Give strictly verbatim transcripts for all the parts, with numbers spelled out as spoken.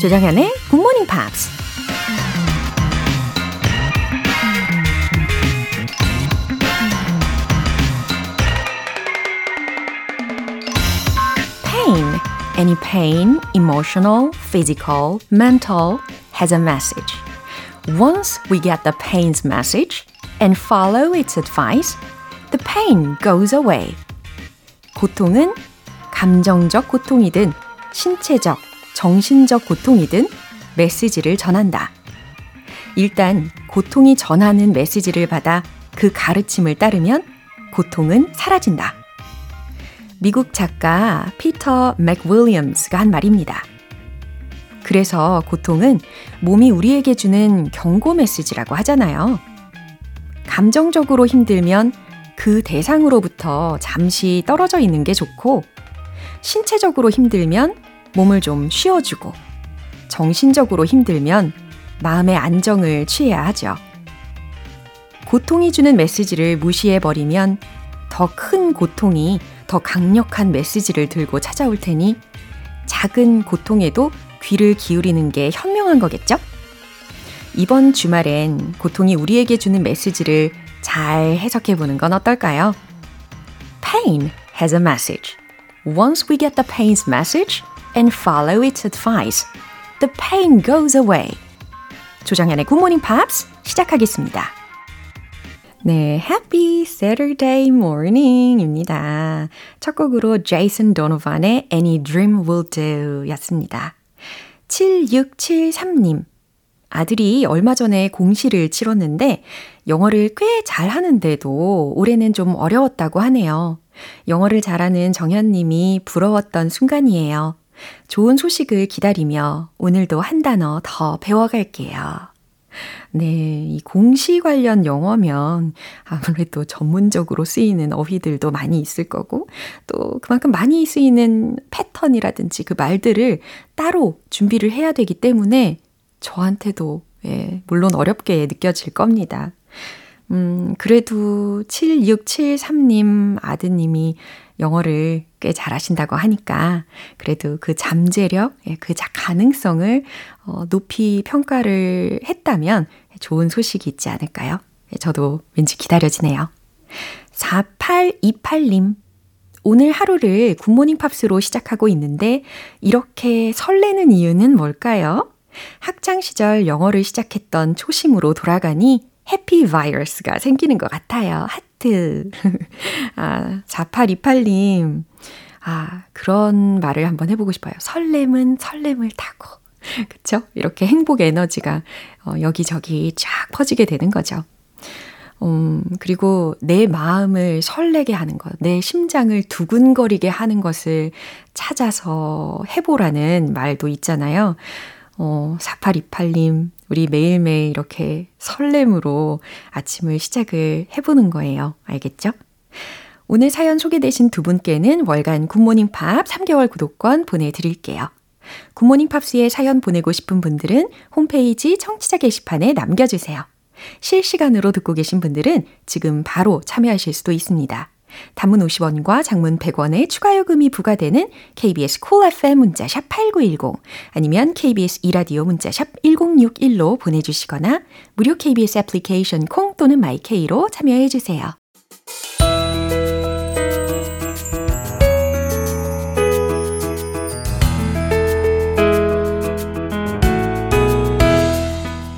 조정현의 굿모닝 팝스. Pain. Any pain, emotional, physical, mental, has a message. Once we get the pain's message and follow its advice, the pain goes away. 고통은 감정적 고통이든 신체적, 정신적 고통이든 메시지를 전한다. 일단 고통이 전하는 메시지를 받아 그 가르침을 따르면 고통은 사라진다. 미국 작가 피터 맥윌리엄스가 한 말입니다. 그래서 고통은 몸이 우리에게 주는 경고 메시지라고 하잖아요. 감정적으로 힘들면 그 대상으로부터 잠시 떨어져 있는 게 좋고, 신체적으로 힘들면 몸을 좀 쉬어주고, 정신적으로 힘들면 마음의 안정을 취해야 하죠. 고통이 주는 메시지를 무시해버리면 더 큰 고통이 더 강력한 메시지를 들고 찾아올 테니 작은 고통에도 귀를 기울이는 게 현명한 거겠죠? 이번 주말엔 고통이 우리에게 주는 메시지를 잘 해석해보는 건 어떨까요? Pain has a message. Once we get the pain's message and follow its advice, the pain goes away. 조정현의 굿모닝 팝스 시작하겠습니다. 네, Happy Saturday Morning입니다. 첫 곡으로 제이슨 도노반의 Any Dream Will Do 였습니다. 칠육칠삼 님, 아들이 얼마 전에 공시를 치렀는데 영어를 꽤 잘하는데도 올해는 좀 어려웠다고 하네요. 영어를 잘하는 정현님이 부러웠던 순간이에요. 좋은 소식을 기다리며 오늘도 한 단어 더 배워갈게요. 네, 이 공시 관련 영어면 아무래도 전문적으로 쓰이는 어휘들도 많이 있을 거고, 또 그만큼 많이 쓰이는 패턴이라든지 그 말들을 따로 준비를 해야 되기 때문에 저한테도 예, 물론 어렵게 느껴질 겁니다. 음, 그래도 칠육칠삼 님 아드님이 영어를 꽤 잘하신다고 하니까 그래도 그 잠재력, 그 가능성을 높이 평가를 했다면 좋은 소식이 있지 않을까요? 저도 왠지 기다려지네요. 사팔이팔 님, 오늘 하루를 굿모닝 팝스로 시작하고 있는데 이렇게 설레는 이유는 뭘까요? 학창시절 영어를 시작했던 초심으로 돌아가니 해피 바이러스가 생기는 것 같아요. 하트. 아, 사팔이팔 님, 아, 그런 말을 한번 해보고 싶어요. 설렘은 설렘을 타고. 그쵸? 이렇게 행복 에너지가 어, 여기저기 쫙 퍼지게 되는 거죠. 음, 그리고 내 마음을 설레게 하는 것, 내 심장을 두근거리게 하는 것을 찾아서 해보라는 말도 있잖아요. 어, 사팔이팔 님, 우리 매일매일 이렇게 설렘으로 아침을 시작을 해보는 거예요. 알겠죠? 오늘 사연 소개되신 두 분께는 월간 굿모닝 팝 삼 개월 구독권 보내드릴게요. 굿모닝 팝스에 사연 보내고 싶은 분들은 홈페이지 청취자 게시판에 남겨주세요. 실시간으로 듣고 계신 분들은 지금 바로 참여하실 수도 있습니다. 단문 오십 원과 장문 백 원의 추가 요금이 부과되는 케이비에스 쿨 에프엠 문자샵 팔구일공, 아니면 케이비에스 이라디오 문자샵 일공육일로 보내주시거나 무료 케이비에스 애플리케이션 콩 또는 마이케이로 참여해주세요.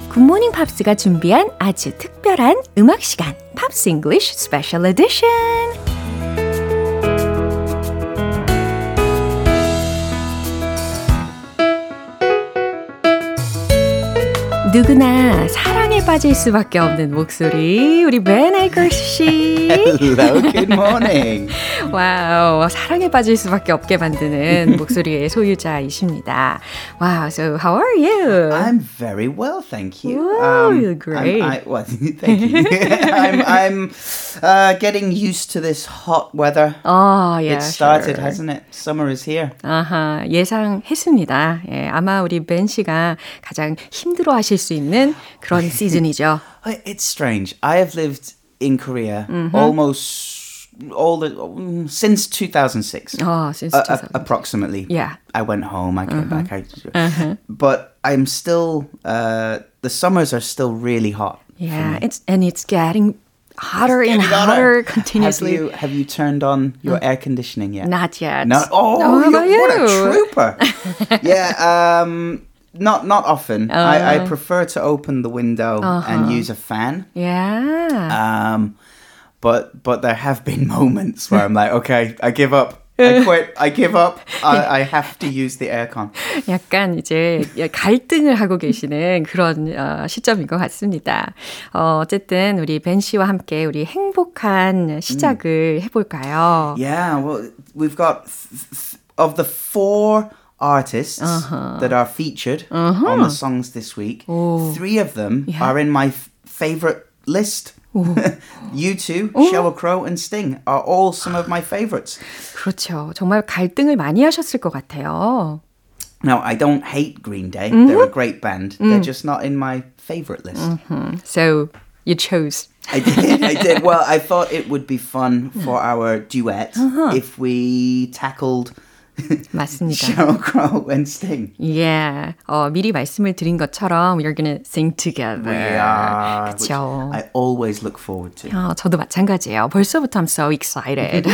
굿모닝 팝스가 준비한 아주 특별한 음악 시간, 팝스 잉글리쉬 스페셜 에디션. 누구나 사랑에 빠질 수밖에 없는 목소리, 우리 벤 에이커스 씨. Hello, good morning. 와우, 사랑에 빠질 수밖에 없게 만드는 목소리의 소유자이십니다. Wow, so how are you? I'm very well, thank you. Oh, um, you're great. I'm, I, well, thank you. I'm, I'm uh, getting used to this hot weather. Oh, yeah, It started, sure. hasn't it? Summer is here. 아하, 예상했습니다. 예, 아마 우리 벤 씨가 가장 힘들어하실 수 있는 그런 시즌이죠. It's strange. I have lived in Korea mm-hmm. almost all the since two thousand six. Oh, since uh, two thousand six. Approximately. Yeah. I went home. I came mm-hmm. back. I, mm-hmm. But I'm still. Uh, the summers are still really hot. Yeah, it's and it's getting. Hotter and hotter continuously. Have you, have you turned on your mm. air conditioning yet? Not yet. Not, oh, no, you, you? What a trooper. yeah, um, not not often. Uh, I, I prefer to open the window uh-huh. and use a fan. Yeah. Um, but but there have been moments where I'm like, okay, I give up. I quit. I give up. I, I have to use the aircon. 약간 이제 갈등을 하고 계시는 그런 어, 시점인 것 같습니다. 어, 어쨌든 우리 벤 씨와 함께 우리 행복한 시작을 mm. 해볼까요? Yeah, well, we've got th- th- of the four artists uh-huh. that are featured uh-huh. on the songs this week. Oh. Three of them yeah. are in my f- favorite list. You two, Sheryl Crow and Sting are all some of my favorites. 그렇죠. 정말 갈등을 많이 하셨을 것 같아요. Now, I don't hate Green Day. Mm-hmm. They're a great band. Mm. They're just not in my favorite list. Mm-hmm. So, you chose. I did. I did. Well, I thought it would be fun for our duet uh-huh. if we tackled... 맞습니다. Sheryl Crow and Sting. Yeah. 어, 미리 말씀을 드린 것처럼 we're gonna sing together. Yeah. 그렇죠. I always look forward to. 어, 저도 마찬가지예요. 벌써부터 I'm so excited.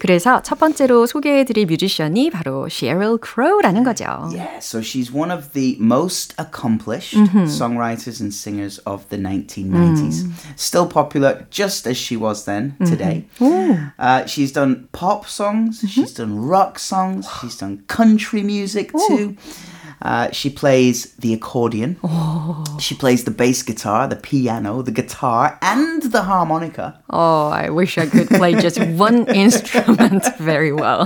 그래서 첫 번째로 소개해드릴 뮤지션이 바로 Sheryl Crow라는 거죠. Yeah, so she's one of the most accomplished mm-hmm. songwriters and singers of the nineteen nineties. Mm. Still popular just as she was then, mm-hmm. today. Yeah. Uh, she's done pop songs, mm-hmm. she's done rock songs, she's done country music Ooh. too. Uh, she plays the accordion. Oh. She plays the bass guitar, the piano, the guitar, and the harmonica. Oh, I wish I could play just one instrument very well.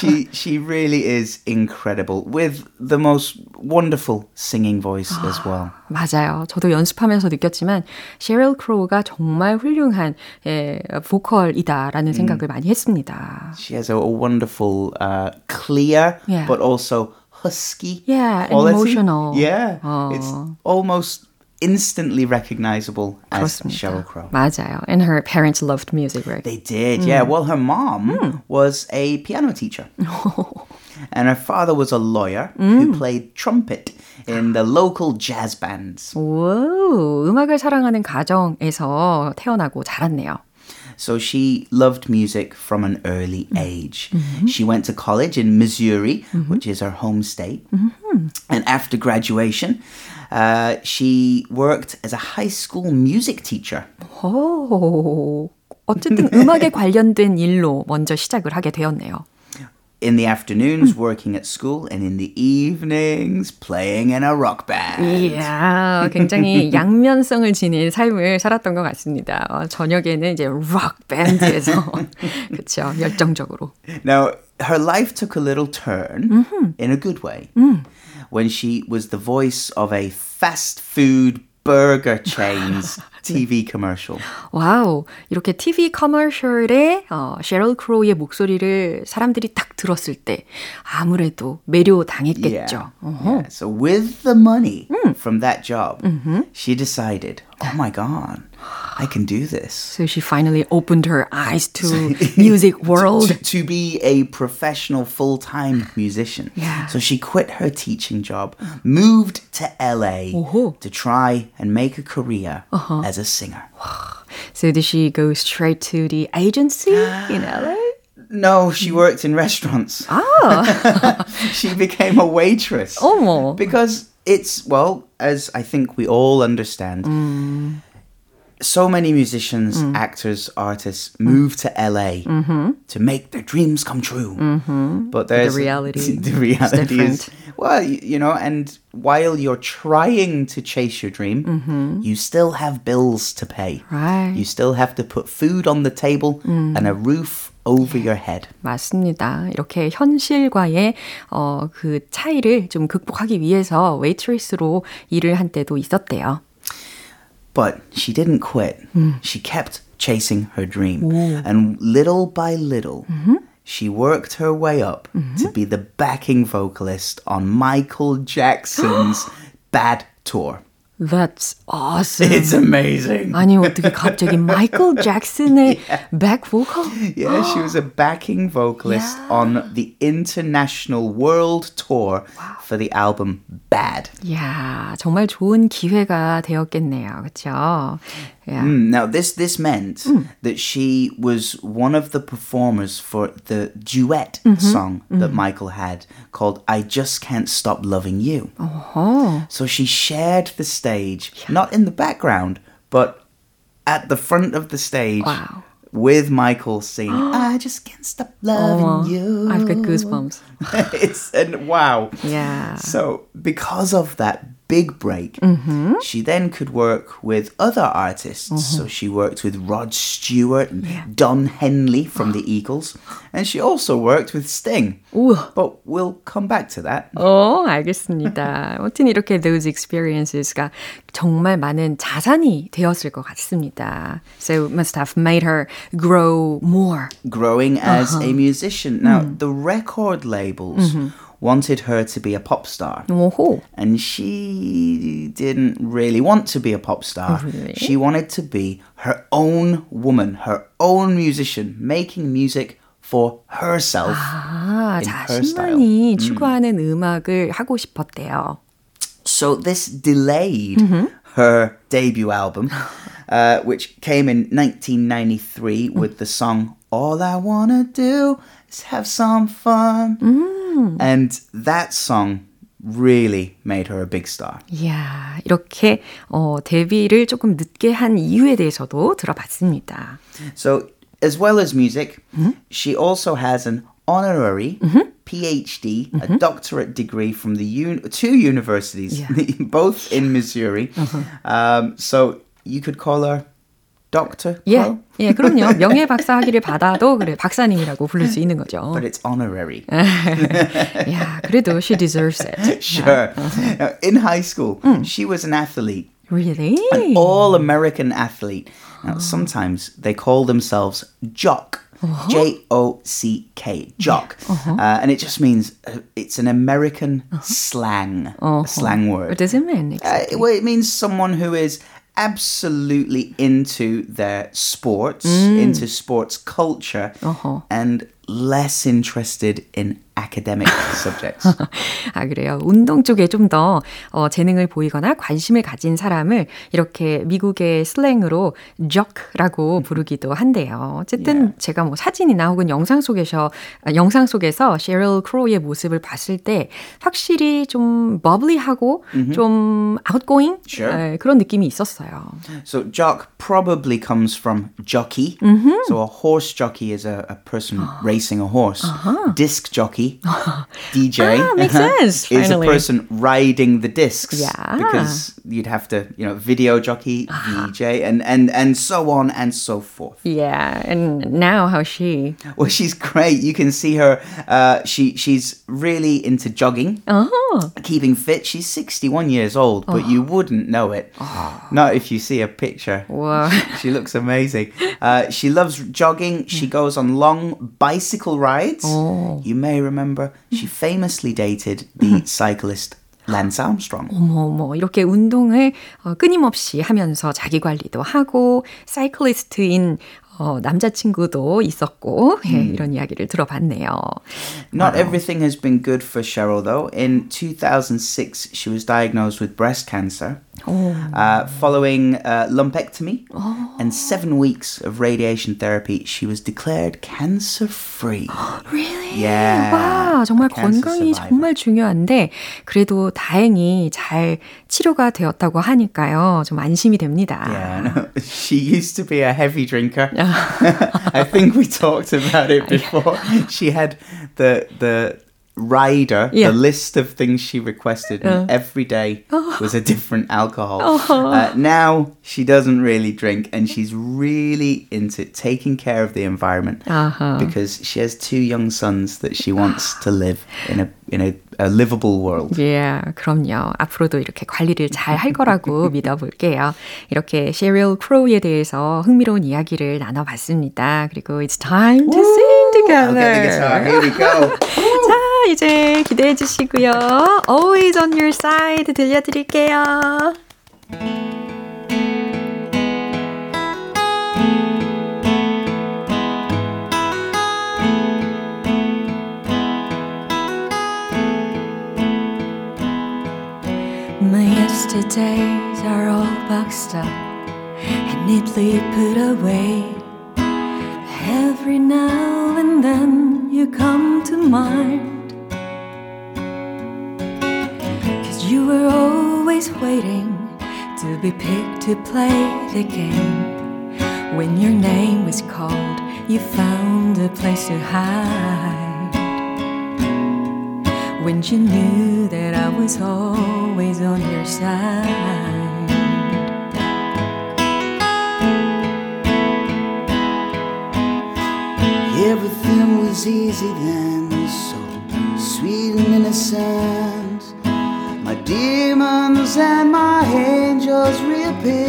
she she really is incredible with the most wonderful singing voice as well. 맞아요. 저도 연습하면서 느꼈지만 Sheryl Crow가 정말 훌륭한 예, 보컬이다라는 mm. 생각을 많이 했습니다. She has a, a wonderful, uh, clear, yeah. but also husky yeah, quality. Emotional. Yeah, 어. It's almost instantly recognizable as Sheryl Crow. 맞아요. And her parents loved music, right? They did, mm. yeah. Well, her mom mm. was a piano teacher. And her father was a lawyer mm. who played trumpet in the local jazz bands. Whoa, 음악을 사랑하는 가정에서 태어나고 자랐네요. So she loved music from an early age. Mm-hmm. She went to college in Missouri, mm-hmm. which is her home state. Mm-hmm. And after graduation, uh, she worked as a high school music teacher. Oh, 어쨌든 음악에 관련된 일로 먼저 시작을 하게 되었네요. In the afternoons, working at school, and in the evenings, playing in a rock band. Yeah, 굉장히 양면성을 지닌 삶을 살았던 것 같습니다. 어, 저녁에는 이제 rock band에서 그렇죠, 열정적으로. Now, her life took a little turn mm-hmm. in a good way mm. when she was the voice of a fast food burger chain's 티비 commercial. 와우, 이렇게 티비 커머셜에 어, Sheryl Crow의 목소리를 사람들이 딱 들었을 때 아무래도 매료당했겠죠. Yeah. Uh-huh. Yeah. So with the money mm. from that job, mm-hmm. she decided, oh my God, I can do this. So she finally opened her eyes to music world. To, to be a professional full-time musician. Yeah. So she quit her teaching job, moved to L A uh-huh. to try and make a career uh-huh. as a singer. So did she go straight to the agency in L A? No, she worked in restaurants. Ah. She became a waitress. Oh. Because it's, well, as I think we all understand, mm. so many musicians, mm. actors, artists move to L A mm-hmm. to make their dreams come true. Mm-hmm. But there's the reality. The reality is, well, you know, and while you're trying to chase your dream, mm-hmm. you still have bills to pay. Right. You still have to put food on the table mm. and a roof over your head. 맞습니다. 이렇게 현실과의 어, 그 차이를 좀 극복하기 위해서 웨이트리스로 일을 한 때도 있었대요. But she didn't quit. Mm. She kept chasing her dream. Ooh. And little by little, mm-hmm. she worked her way up mm-hmm. to be the backing vocalist on Michael Jackson's Bad Tour. That's awesome. It's amazing. 아니 어떻게 갑자기 마이클 잭슨의 yeah. back vocal? Yeah, she was a backing vocalist yeah. on the international world tour wow. for the album Bad. Yeah, 정말 좋은 기회가 되었겠네요, 그렇죠? Yeah. Mm, now this this meant mm. that she was one of the performers for the duet mm-hmm. song mm-hmm. that Michael had called I Just Can't Stop Loving You. Uh-huh. So she shared the stage, yeah. not in the background, but at the front of the stage wow. with Michael singing I Just Can't Stop Loving oh, You. I've got goosebumps. It's and wow. Yeah. So because of that big break. Mm-hmm. She then could work with other artists. Mm-hmm. So she worked with Rod Stewart and yeah. Don Henley from the Eagles. And she also worked with Sting. Ooh. But we'll come back to that. 오, 알겠습니다. 아무튼 이렇게 those experiences가 정말 많은 자산이 되었을 것 같습니다. So it must have made her grow more. Growing as uh-huh. a musician. Now, mm. the record labels... Mm-hmm. wanted her to be a pop star. Oho. And she didn't really want to be a pop star. Really? She wanted to be her own woman, her own musician, making music for herself 아, in her style. 자신만이 추구하는 음. 음악을 하고 싶었대요. So this delayed mm-hmm. her debut album, uh, which came in nineteen ninety-three with the song All I Wanna Do Is Have Some Fun. Mm. And that song really made her a big star. Yeah, 이렇게 어, 데뷔를 조금 늦게 한 이유에 대해서도 들어봤습니다. So, as well as music, mm-hmm. she also has an honorary mm-hmm. PhD, mm-hmm. a doctorate degree from the un- two universities, yeah. both in Missouri. Uh-huh. Um, so, you could call her... Doctor 예, Crow? 예, 그럼요. 명예 박사 학위를 받아도 그래 박사님이라고 부를 수 있는 거죠. But it's honorary. yeah, 그래도 she deserves it. Sure. Yeah. Now, in high school, 음. she was an athlete. Really? An all-American athlete. Now, oh. sometimes they call themselves jock. Uh-huh. J O C K, jock. Uh-huh. Uh, and it just means uh, it's an American uh-huh. slang, uh-huh. slang word. What does it mean exactly? Uh, well, it means someone who is... absolutely into their sports, mm. into sports culture, uh-huh. and less interested in academic subjects. 아, 그래요. 운동 쪽에 좀 더 어, 재능을 보이거나 관심을 가진 사람을 이렇게 미국의 슬랭으로 jock라고 부르기도 한대요. 어쨌든 yeah. 제가 뭐 사진이나 혹은 영상 속에서 아, 영상 속에서 Sheryl Crow의 모습을 봤을 때 확실히 좀 bubbly하고 mm-hmm. 좀 outgoing sure. 에, 그런 느낌이 있었어요. So jock probably comes from jockey. Mm-hmm. So a horse jockey is a, a person racing a horse. Uh-huh. Disc jockey. D J ah, makes sense, is finally. a person riding the discs yeah. because you'd have to, you know, video jockey, D J, and, and, and so on and so forth. Yeah, and now how's she? Well, she's great. You can see her. Uh, she she's really into jogging, oh. keeping fit. She's sixty-one years old, but oh. you wouldn't know it. Oh. Not if you see a picture. Whoa. She, she looks amazing. Uh, she loves jogging. She goes on long bicycle rides. Oh. You may remember. Remember, she famously dated the cyclist Lance Armstrong. 어머 어머 이렇게 운동을 어, 끊임없이 하면서 자기 관리도 하고 사이클리스트인 어, 남자친구도 있었고 예, 이런 이야기를 들어봤네요. Not 어. everything has been good for Sheryl though. In two thousand six, she was diagnosed with breast cancer oh. uh, following uh, lumpectomy oh. and seven weeks of radiation therapy. She was declared cancer-free. Really? Yeah. 와 정말 건강이 survivor. 정말 중요한데 그래도 다행히 잘 치료가 되었다고 하니까요. 좀 안심이 됩니다. Yeah, no. She used to be a heavy drinker. I think we talked about it before. She had the the rider, yeah. the list of things she requested, yeah. and every day oh. was a different alcohol. Oh. Uh, now she doesn't really drink, and she's really into taking care of the environment uh-huh. because she has two young sons that she wants to live in a in a, a livable world. Yeah, 그럼요. 앞으로도 이렇게 관리를 잘 할 거라고 믿어볼게요. 이렇게 Sheryl Crow에 대해서 흥미로운 이야기를 나눠봤습니다. 그리고 it's time to Woo! sing together. I'll get the guitar. Here we go. 자, 이제 기대해 주시고요. Always on your side 들려드릴게요. My yesterdays are all boxed up and neatly put away. Every now and then you come to mind, 'cause you were always waiting to be picked to play the game. When your name was called, you found a place to hide. When you knew that I was always on your side. Everything was easy then, so sweet and innocent. My demons and my angels reappeared,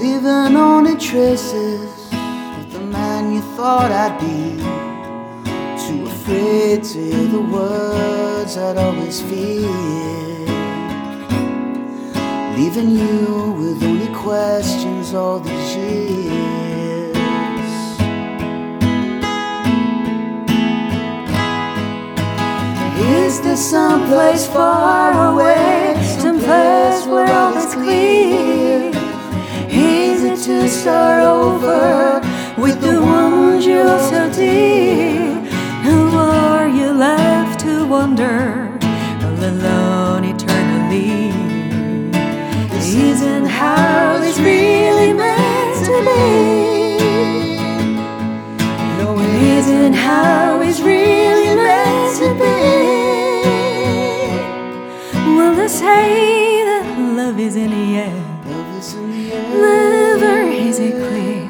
leaving only traces of the man you thought I'd be. Too afraid to hear the words I'd always feared, leaving you with only questions all these years. Is there some place far away, some place where all is clear? Is it to start over with the ones you love so dear? Or you left to wander all alone eternally. This isn't how it's really meant to be. No, it isn't how it's really meant to be. Well, they say that love is in the air, never is it clear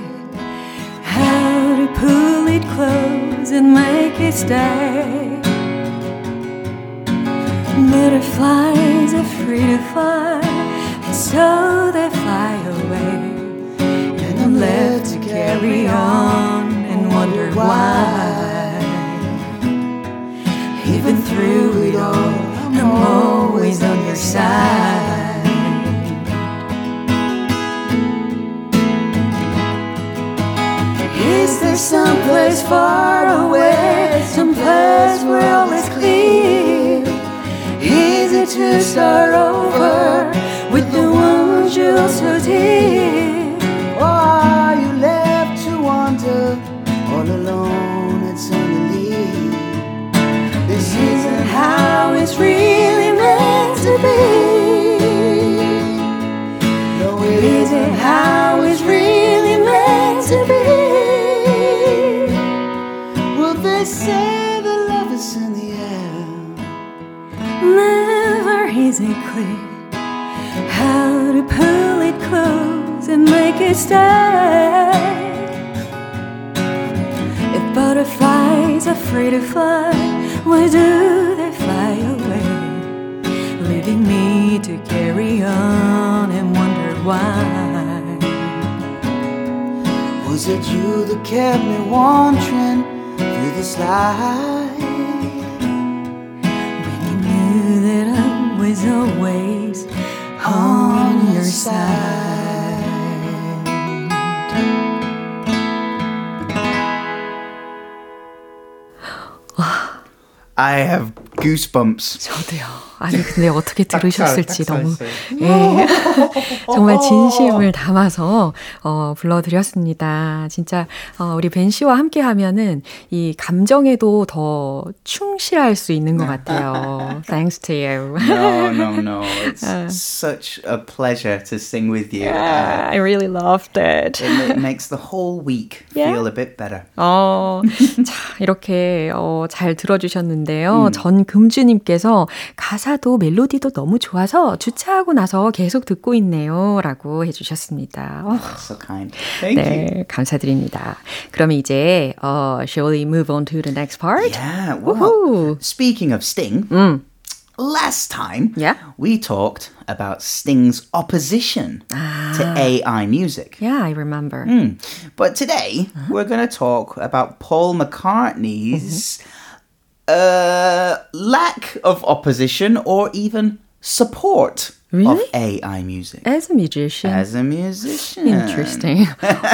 how to pull it close and make it stay. Butterflies are free to fly, and so they fly away, and I'm left to carry on and wonder why. Even through it all, I'm always on your side. Is there some place far away, some place where all is clear? Is it to start over with the ones you love so dear? Or are you left to wander all alone eternally? This isn't how it's really meant to be. No, it isn't how it's really meant to be. They say the love is in the air, never is it clear how to pull it close and make it stay. If butterflies are free to fly, why do they fly away, leaving me to carry on and wonder why? Was it you that kept me wandering through this life, when you knew that I was always on, on your side. I have goosebumps. 저도요. 아니 근데 어떻게 들으셨을지 딱사, 너무 예. 정말 진심을 담아서 어, 불러드렸습니다. 진짜 어, 우리 벤 씨와 함께하면은 이 감정에도 더 충실할 수 있는 것 같아요. Thanks to you. No, no, no. It's uh, such a pleasure to sing with you. Yeah, uh, I really loved it. It makes the whole week yeah? feel a bit better. 어, 자, 이렇게 어, 잘 들어주셨는데요. 음. 전 금주님께서 가사도 멜로디도 너무 좋아서 주차하고 나서 계속 듣고 있네요 라고 해주셨습니다. Oh, so kind. Thank 네, you. 감사드립니다. 그럼 이제 uh, shall we move on to the next part? Yeah, well, speaking of Sting, 음. last time yeah? we talked about Sting's opposition ah. to A I music. Yeah, I remember. Mm. But today uh-huh. we're going to talk about Paul McCartney's mm-hmm. Uh, lack of opposition or even support really? of 에이아이 music. As a musician. As a musician. Interesting.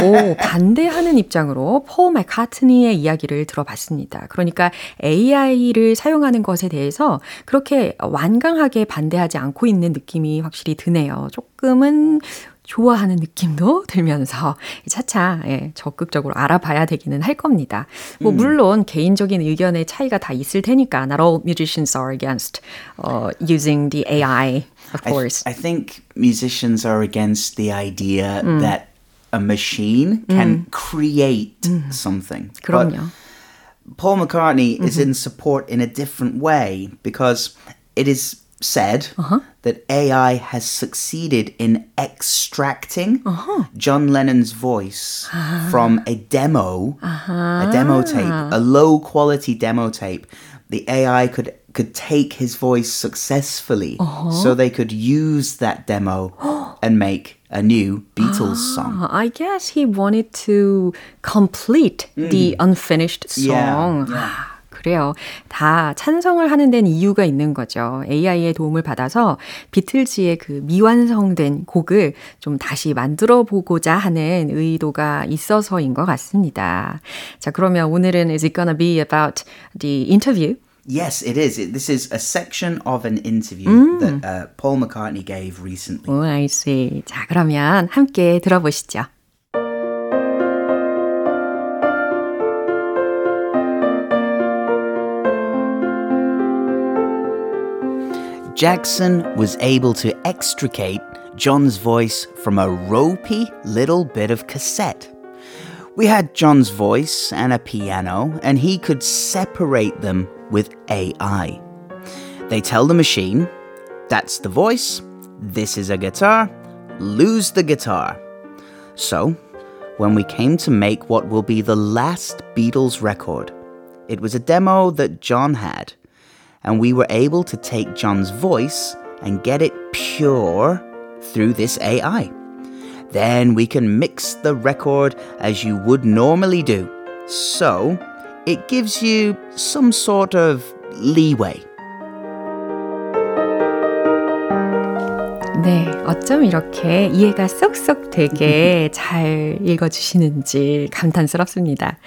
오, 반대하는 입장으로 폴 맥카트니의 이야기를 들어봤습니다. 그러니까 에이아이를 사용하는 것에 대해서 그렇게 완강하게 반대하지 않고 있는 느낌이 확실히 드네요. 조금은 좋아하는 느낌도 들면서 차차 예, 적극적으로 알아봐야 되기는 할 겁니다. 뭐 음. 물론 개인적인 의견의 차이가 다 있을 테니까 not all musicians are against uh, using the 에이아이, of course. I, th- I think musicians are against the idea 음. that a machine can 음. create 음. something. 그럼요. But Paul McCartney mm-hmm. is in support in a different way because it is said uh-huh. that 에이아이 has succeeded in extracting uh-huh. John Lennon's voice uh-huh. from a demo, uh-huh. a demo tape, a low-quality demo tape. The 에이아이 could could take his voice successfully, uh-huh. so they could use that demo and make a new Beatles ah, song. I guess he wanted to complete mm. the unfinished song. Yeah, yeah. 그래요. 다 찬성을 하는 데는 이유가 있는 거죠. 에이아이의 도움을 받아서 비틀즈의 그 미완성된 곡을 좀 다시 만들어 보고자 하는 의도가 있어서인 것 같습니다. 자, 그러면 오늘은 Is it gonna be about the interview? Yes, it is. This is a section of an interview 음. that uh, Paul McCartney gave recently. Oh, I see. 자, 그러면 함께 들어보시죠. Jackson was able to extricate John's voice from a ropey little bit of cassette. We had John's voice and a piano, and he could separate them with 에이아이. They tell the machine, that's the voice, this is a guitar, lose the guitar. So, when we came to make what will be the last Beatles record, it was a demo that John had. And we were able to take John's voice and get it pure through this 에이아이. Then we can mix the record as you would normally do. So it gives you some sort of leeway. 네, 어쩜 이렇게 이해가 쏙쏙 되게 잘 읽어주시는지 감탄스럽습니다.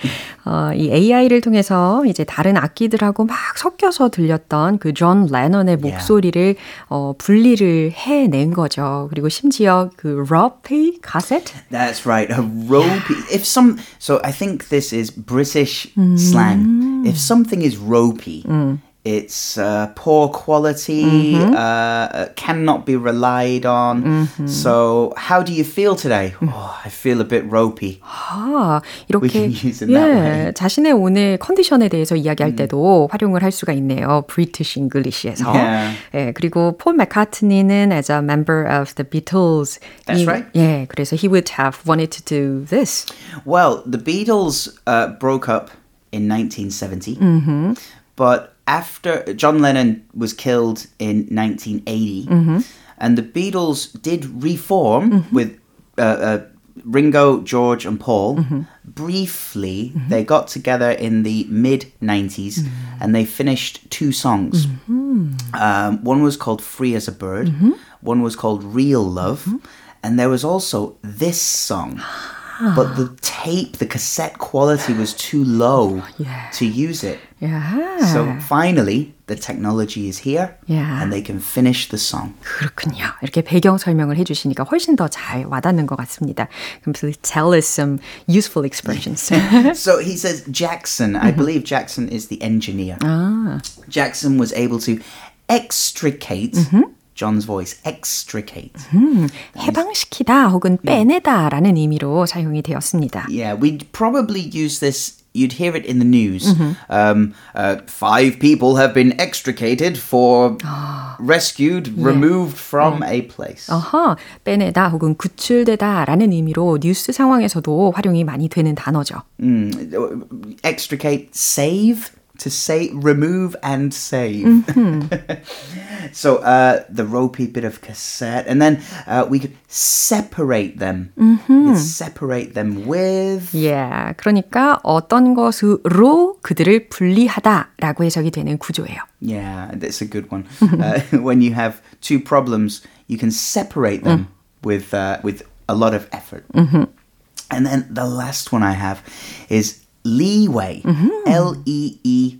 어, 이 에이아이를 통해서 이제 다른 악기들하고 막 섞여서 들렸던 그 존 레넌의 목소리를 yeah. 어, 분리를 해낸 거죠. 그리고 심지어 그 ropey cassette? That's right, a ropey. If some, so I think this is British 음. slang. If something is ropey. 음. It's uh, poor quality, mm-hmm. uh, cannot be relied on. Mm-hmm. So, how do you feel today? Oh, I feel a bit ropey. 아, 이렇게, We can use it 예, that way. 자신의 오늘 컨디션에 대해서 이야기할 음. 때도 활용을 할 수가 있네요. British English에서. Yeah. 예, 그리고 폴 맥카트니는 as a member of the Beatles. That's 이, right. 예, 그래서 he would have wanted to do this. Well, the Beatles uh, broke up in nineteen seventy. Mm-hmm. But after John Lennon was killed in nineteen eighty, mm-hmm. and the Beatles did reform mm-hmm. with uh, uh, Ringo, George, and Paul. Mm-hmm. Briefly, mm-hmm. they got together in the mid nineties, mm-hmm. and they finished two songs. Mm-hmm. Um, one was called Free as a Bird, mm-hmm. one was called Real Love, mm-hmm. and there was also this song. But the tape, the cassette quality was too low yeah. to use it. Yeah. So finally, the technology is here yeah. and they can finish the song. 그렇군요. 이렇게 배경 설명을 해주시니까 훨씬 더 잘 와닿는 것 같습니다. 그럼 please tell us some useful expressions. So he says Jackson, I believe Jackson is the engineer. Ah. Jackson was able to extricate mm-hmm. John's voice, extricate. 음, 해방시키다 혹은 빼내다라는 의미로 사용이 되었습니다. Yeah, we'd probably use this, you'd hear it in the news. Mm-hmm. Um, uh, five people have been extricated for rescued, 예. removed from 음. a place. 어허, 빼내다 혹은 구출되다라는 의미로 뉴스 상황에서도 활용이 많이 되는 단어죠. 음, extricate, save. To save, remove and save. Mm-hmm. so uh, the ropey bit of cassette. And then uh, we could separate them. Mm-hmm. We separate them with. Yeah, 그러니까 어떤 것으로 그들을 분리하다라고 해석이 되는 구조예요. Yeah, that's a good one. uh, when you have two problems, you can separate them mm. with, uh, with a lot of effort. Mm-hmm. And then the last one I have is... leeway, mm-hmm. L E E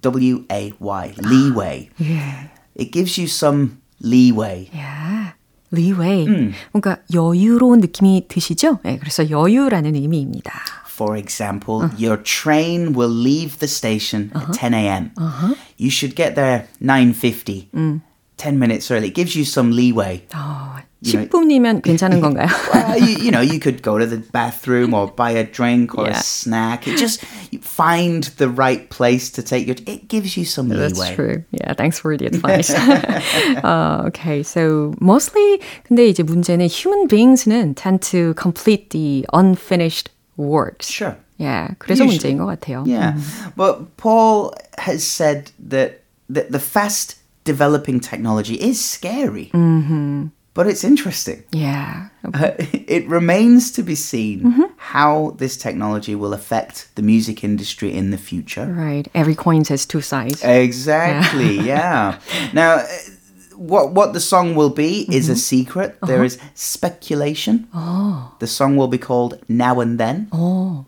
W A Y, leeway. Yeah. It gives you some leeway. Yeah, leeway. 음. 뭔가 여유로운 느낌이 드시죠? 네, 그래서 여유라는 의미입니다. For example, uh-huh. your train will leave the station uh-huh. at ten a.m. Uh-huh. You should get there nine fifty, 음. ten minutes early. It gives you some leeway. Oh. 십분이면 괜찮은 건가요? well, you, you know, you could go to the bathroom or buy a drink or yeah. a snack. It just find the right place to take your... It gives you some leeway. That's true. Yeah, thanks for the advice. uh, okay, so mostly... 근데 이제 문제는 human beings는 tend to complete the unfinished works. Sure. Yeah, 그래서 Usually. 문제인 것 같아요. Yeah, mm. but Paul has said that the, the fast developing technology is scary. Mm-hmm. But it's interesting. Yeah. Uh, it remains to be seen mm-hmm. how this technology will affect the music industry in the future. Right. Every coin has two sides. Exactly, yeah. yeah. Now, what, what the song will be mm-hmm. is a secret. Uh-huh. There is speculation. Oh. The song will be called Now and Then. Oh.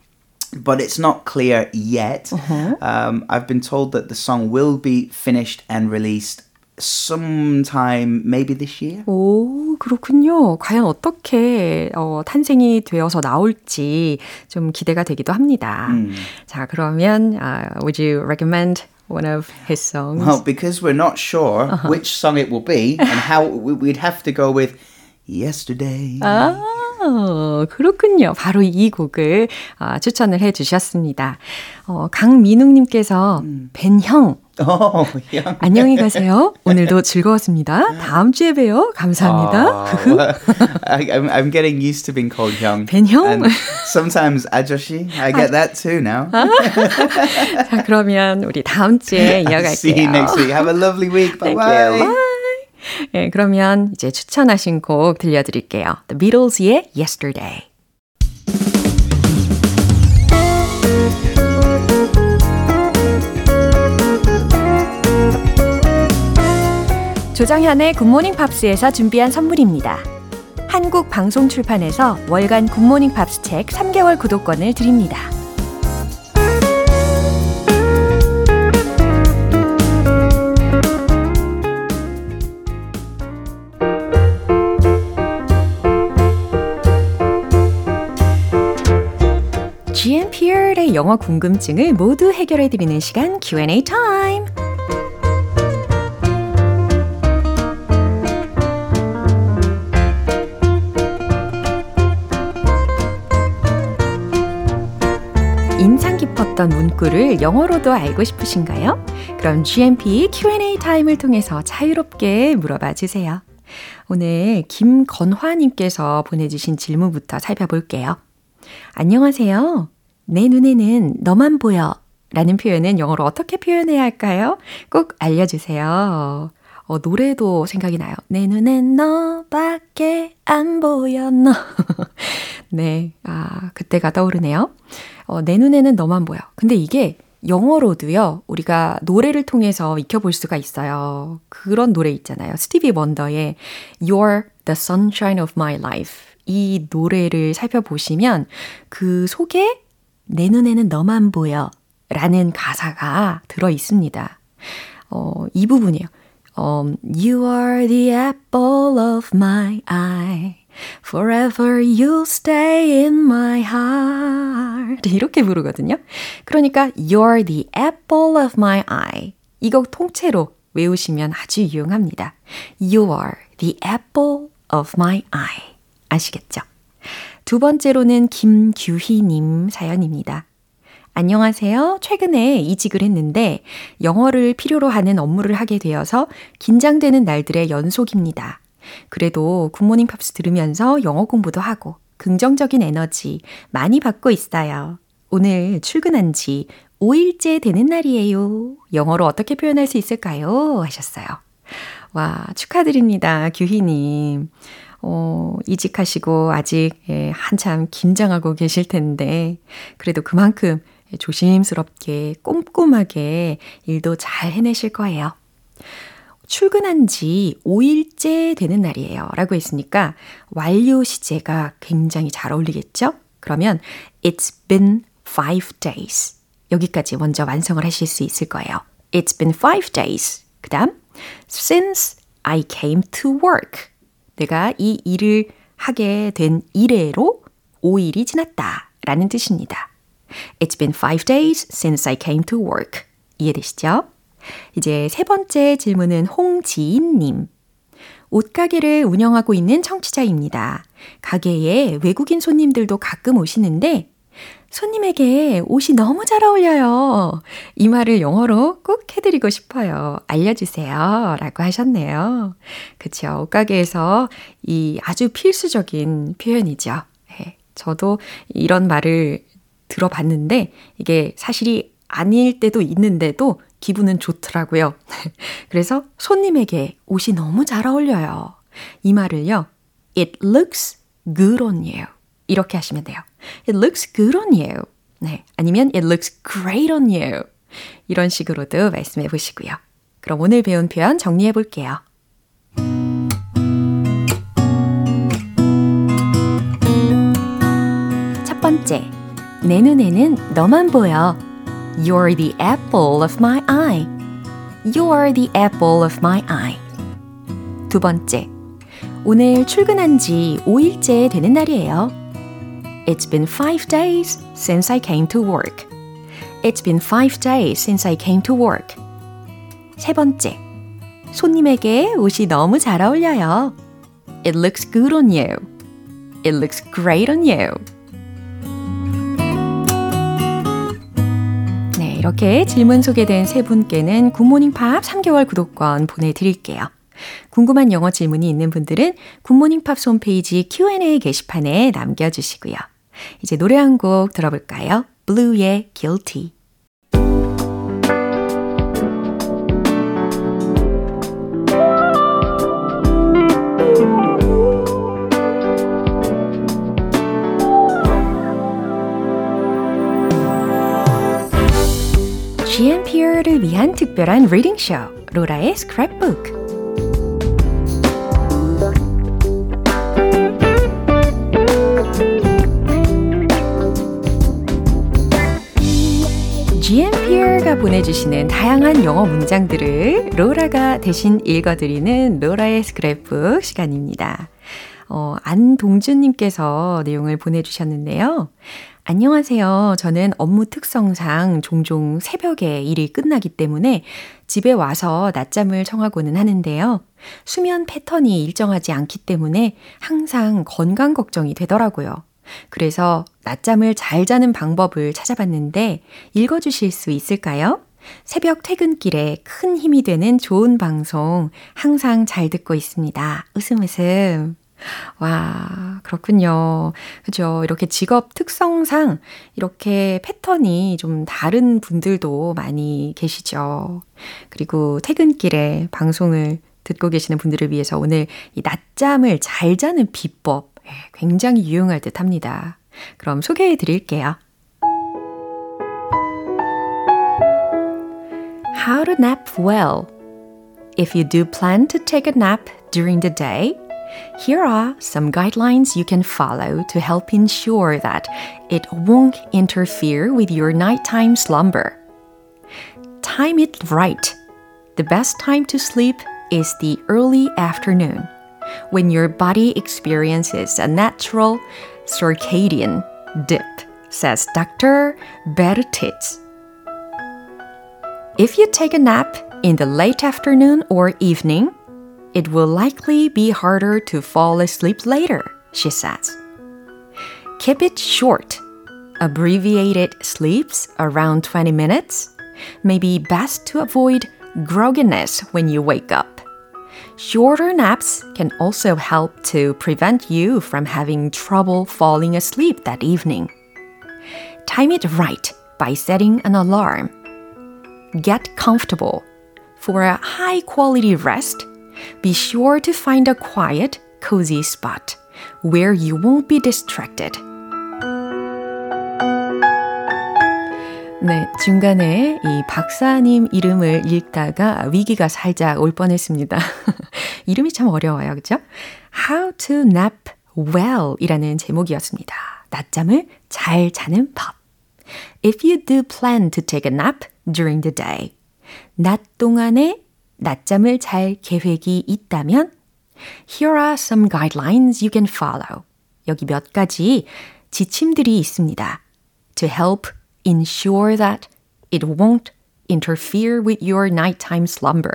But it's not clear yet. Uh-huh. Um, I've been told that the song will be finished and released sometime maybe this year. 오, 그렇군요. 과연 어떻게 어, 탄생이 되어서 나올지 좀 기대가 되기도 합니다. 음. 자, 그러면 uh, would you recommend one of his songs? Well, because we're not sure uh-huh. which song it will be and how we'd have to go with Yesterday. 아, 그렇군요. 바로 이 곡을 어, 추천을 해주셨습니다. 어, 강민웅님께서 음. 벤형 Oh, yeah. 안녕히 가세요. 오늘도 즐거웠습니다. 다음 주에 봬요. 감사합니다. Oh, well, I, I'm, I'm getting used to being called Young. 벤형. Sometimes 아저씨. I get that too now. 자, 그러면 우리 다음 주에 이어갈게요. See you next week. Have a lovely week. Bye bye. Bye. 네, 그러면 이제 추천하신 곡 들려드릴게요. The Beatles의 Yesterday. 조장현의 굿모닝 팝스에서 준비한 선물입니다. 한국 방송 출판에서 월간 굿모닝 팝스 책 삼 개월 구독권을 드립니다. 지앤피의 영어 궁금증을 모두 해결해드리는 시간 Q and A 타임! 인상 깊었던 문구를 영어로도 알고 싶으신가요? 그럼 G M P Q and A 타임을 통해서 자유롭게 물어봐 주세요. 오늘 김건화님께서 보내주신 질문부터 살펴볼게요. 안녕하세요. 내 눈에는 너만 보여 라는 표현은 영어로 어떻게 표현해야 할까요? 꼭 알려주세요. 어, 노래도 생각이 나요. 내 눈엔 너밖에 안 보여 너. 네, 아, 그때가 떠오르네요. 어, 내 눈에는 너만 보여. 근데 이게 영어로도요. 우리가 노래를 통해서 익혀볼 수가 있어요. 그런 노래 있잖아요. 스티비 원더의 You're the Sunshine of My Life. 이 노래를 살펴보시면 그 속에 내 눈에는 너만 보여 라는 가사가 들어있습니다. 어, 이 부분이에요. Um, you are the apple of my eye. Forever you'll stay in my heart. 이렇게 부르거든요. 그러니까 You're the apple of my eye. 이거 통째로 외우시면 아주 유용합니다. You are the apple of my eye. 아시겠죠? 두 번째로는 김규희님 사연입니다. 안녕하세요. 최근에 이직을 했는데 영어를 필요로 하는 업무를 하게 되어서 긴장되는 날들의 연속입니다. 그래도 굿모닝 팝스 들으면서 영어 공부도 하고 긍정적인 에너지 많이 받고 있어요. 오늘 출근한 지 오일째 되는 날이에요. 영어로 어떻게 표현할 수 있을까요? 하셨어요. 와, 축하드립니다. 규희님. 어, 이직하시고 아직 예, 한참 긴장하고 계실 텐데 그래도 그만큼 조심스럽게 꼼꼼하게 일도 잘 해내실 거예요. 출근한 지 오일째 되는 날이에요. 라고 했으니까 완료 시제가 굉장히 잘 어울리겠죠? 그러면 It's been five days. 여기까지 먼저 완성을 하실 수 있을 거예요. It's been five days. 그 다음 Since I came to work. 내가 이 일을 하게 된 이래로 오일이 지났다 라는 뜻입니다. It's been five days since I came to work. 이해되시죠? 이제 세 번째 질문은 홍지인님. 옷가게를 운영하고 있는 청취자입니다. 가게에 외국인 손님들도 가끔 오시는데 손님에게 옷이 너무 잘 어울려요. 이 말을 영어로 꼭 해드리고 싶어요. 알려주세요. 라고 하셨네요. 그쵸. 옷가게에서 이 아주 필수적인 표현이죠. 네, 저도 이런 말을 들어봤는데 이게 사실이 아닐 때도 있는데도 기분은 좋더라고요. 그래서 손님에게 옷이 너무 잘 어울려요. 이 말을요. It looks good on you. 이렇게 하시면 돼요. It looks good on you. 네, 아니면 It looks great on you. 이런 식으로도 말씀해 보시고요. 그럼 오늘 배운 표현 정리해 볼게요. 첫 번째, 내 눈에는 너만 보여. You're the apple of my eye. You're the apple of my eye. 두 번째, 오늘 출근한 지 오일째 되는 날이에요. It's been five days since I came to work. It's been five days since I came to work. 세 번째, 손님에게 옷이 너무 잘 어울려요. It looks good on you. It looks great on you. 네, 이렇게 질문 소개된 세 분께는 굿모닝 팝 삼 개월 구독권 보내드릴게요. 궁금한 영어 질문이 있는 분들은 굿모닝 팝 홈페이지 큐 앤 에이 게시판에 남겨주시고요. 이제 노래 한 곡 들어볼까요? Blue의 Guilty. 지엠피를 위한 특별한 리딩 쇼, 로라의 스크랩북. 지엠피가 보내주시는 다양한 영어 문장들을 로라가 대신 읽어드리는 로라의 스크랩북 시간입니다. 어, 안동준님께서 내용을 보내주셨는데요. 안녕하세요. 저는 업무 특성상 종종 새벽에 일이 끝나기 때문에 집에 와서 낮잠을 청하고는 하는데요. 수면 패턴이 일정하지 않기 때문에 항상 건강 걱정이 되더라고요. 그래서 낮잠을 잘 자는 방법을 찾아봤는데 읽어주실 수 있을까요? 새벽 퇴근길에 큰 힘이 되는 좋은 방송 항상 잘 듣고 있습니다. 웃음 웃음. 와, 그렇군요. 그죠. 이렇게 직업 특성상 이렇게 패턴이 좀 다른 분들도 많이 계시죠. 그리고 퇴근길에 방송을 듣고 계시는 분들을 위해서 오늘 이 낮잠을 잘 자는 비법 굉장히 유용할 듯 합니다. 그럼 소개해 드릴게요. How to nap well. If you do plan to take a nap during the day, here are some guidelines you can follow to help ensure that it won't interfere with your nighttime slumber. Time it right. The best time to sleep is the early afternoon, when your body experiences a natural circadian dip, says Doctor Bertitz. If you take a nap in the late afternoon or evening, it will likely be harder to fall asleep later, she says. Keep it short. Abbreviated sleeps around twenty minutes may be best to avoid grogginess when you wake up. Shorter naps can also help to prevent you from having trouble falling asleep that evening. Time it right by setting an alarm. Get comfortable. For a high-quality rest, be sure to find a quiet, cozy spot where you won't be distracted. 네, 중간에 이 박사님 이름을 읽다가 위기가 살짝 올 뻔했습니다. 이름이 참 어려워요, 그렇죠? How to nap well 이라는 제목이었습니다. 낮잠을 잘 자는 법. If you do plan to take a nap during the day, 낮 동안에 낮잠을 잘 계획이 있다면 Here are some guidelines you can follow. 여기 몇 가지 지침들이 있습니다. To help ensure that it won't interfere with your nighttime slumber.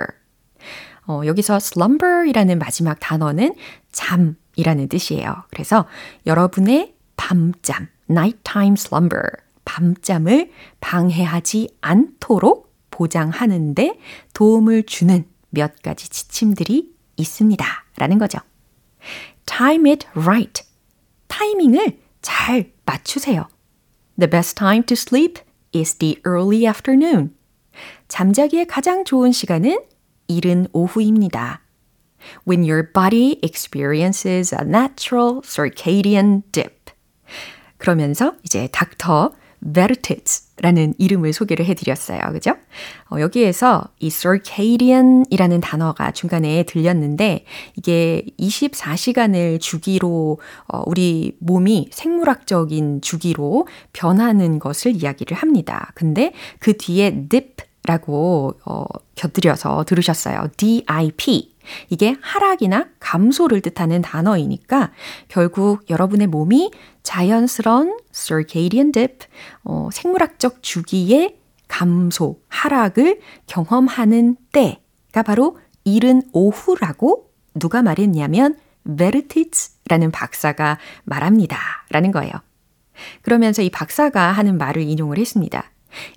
어, 여기서 slumber이라는 마지막 단어는 잠이라는 뜻이에요. 그래서 여러분의 밤잠, nighttime slumber, 밤잠을 방해하지 않도록 보장하는 데 도움을 주는 몇 가지 지침들이 있습니다. 라는 거죠. Time it right. 타이밍을 잘 맞추세요. The best time to sleep is the early afternoon. 잠자기에 가장 좋은 시간은 이른 오후입니다. When your body experiences a natural circadian dip. 그러면서 이제 닥터 베르티츠라는 이름을 소개를 해드렸어요. 그죠? 어, 여기에서 이 circadian이라는 단어가 중간에 들렸는데 이게 이십사 시간을 주기로 어, 우리 몸이 생물학적인 주기로 변하는 것을 이야기를 합니다. 근데 그 뒤에 dip라고 어, 곁들여서 들으셨어요. dip. 이게 하락이나 감소를 뜻하는 단어이니까 결국 여러분의 몸이 자연스러운 circadian dip, 어, 생물학적 주기의 감소, 하락을 경험하는 때가 바로 이른 오후라고 누가 말했냐면 베르티츠라는 박사가 말합니다. 라는 거예요. 그러면서 이 박사가 하는 말을 인용을 했습니다.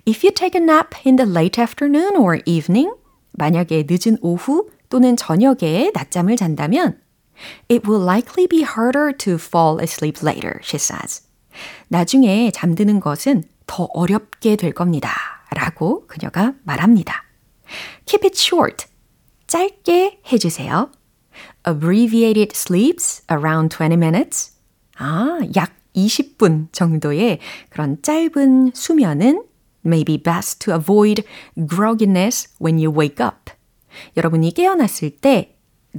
If you take a nap in the late afternoon or evening, 만약에 늦은 오후 또는 저녁에 낮잠을 잔다면 It will likely be harder to fall asleep later, she says. 나중에 잠드는 것은 더 어렵게 될 겁니다. 라고 그녀가 말합니다. Keep it short. 짧게 해주세요. Abbreviated sleeps around twenty minutes. 아, 약 이십 분 정도의 그런 짧은 수면은 Maybe best to avoid grogginess when you wake up. 여러분이 깨어났을 때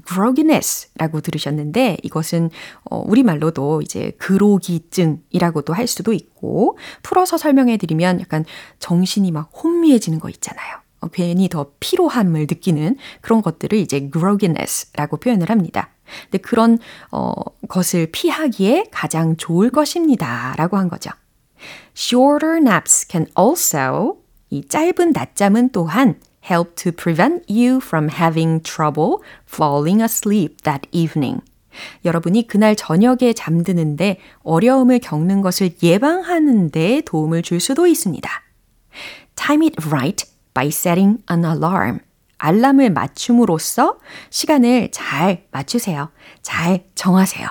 grogginess라고 들으셨는데 이것은 우리말로도 이제 그로기증이라고도 할 수도 있고 풀어서 설명해드리면 약간 정신이 막 혼미해지는 거 있잖아요. 괜히 더 피로함을 느끼는 그런 것들을 이제 grogginess라고 표현을 합니다. 근데 그런 어, 것을 피하기에 가장 좋을 것입니다. 라고 한 거죠. Shorter naps can also, 이 짧은 낮잠은 또한 help to prevent you from having trouble falling asleep that evening. 여러분이 그날 저녁에 잠드는데 어려움을 겪는 것을 예방하는 데 도움을 줄 수도 있습니다. Time it right by setting an alarm. 알람을 맞춤으로써 시간을 잘 맞추세요. 잘 정하세요.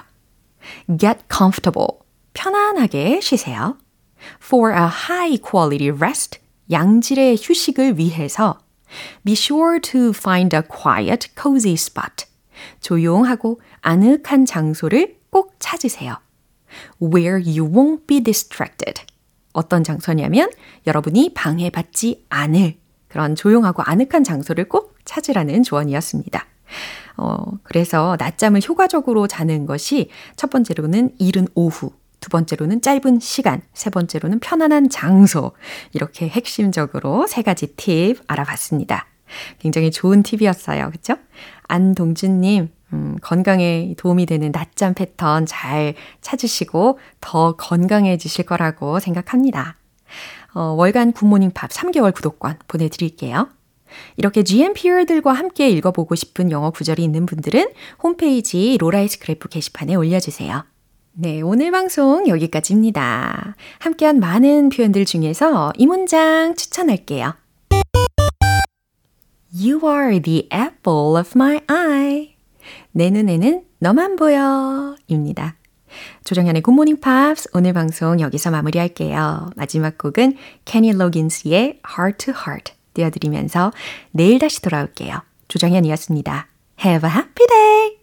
Get comfortable. 편안하게 쉬세요. For a high quality rest. 양질의 휴식을 위해서 Be sure to find a quiet, cozy spot. 조용하고 아늑한 장소를 꼭 찾으세요. Where you won't be distracted. 어떤 장소냐면 여러분이 방해받지 않을 그런 조용하고 아늑한 장소를 꼭 찾으라는 조언이었습니다. 어, 그래서 낮잠을 효과적으로 자는 것이 첫 번째로는 이른 오후, 두 번째로는 짧은 시간, 세 번째로는 편안한 장소. 이렇게 핵심적으로 세 가지 팁 알아봤습니다. 굉장히 좋은 팁이었어요. 그렇죠? 안동준님, 음, 건강에 도움이 되는 낮잠 패턴 잘 찾으시고 더 건강해지실 거라고 생각합니다. 어, 월간 굿모닝 팝 삼 개월 구독권 보내드릴게요. 이렇게 지엠피들과 함께 읽어보고 싶은 영어 구절이 있는 분들은 홈페이지 로라의 스크랩북 게시판에 올려주세요. 네, 오늘 방송 여기까지입니다. 함께한 많은 표현들 중에서 이 문장 추천할게요. You are the apple of my eye. 내 눈에는 너만 보여. 입니다. 조정현의 굿모닝 팝스 오늘 방송 여기서 마무리할게요. 마지막 곡은 케니 로긴스의 Heart to Heart 띄워드리면서 내일 다시 돌아올게요. 조정현이었습니다. Have a happy day!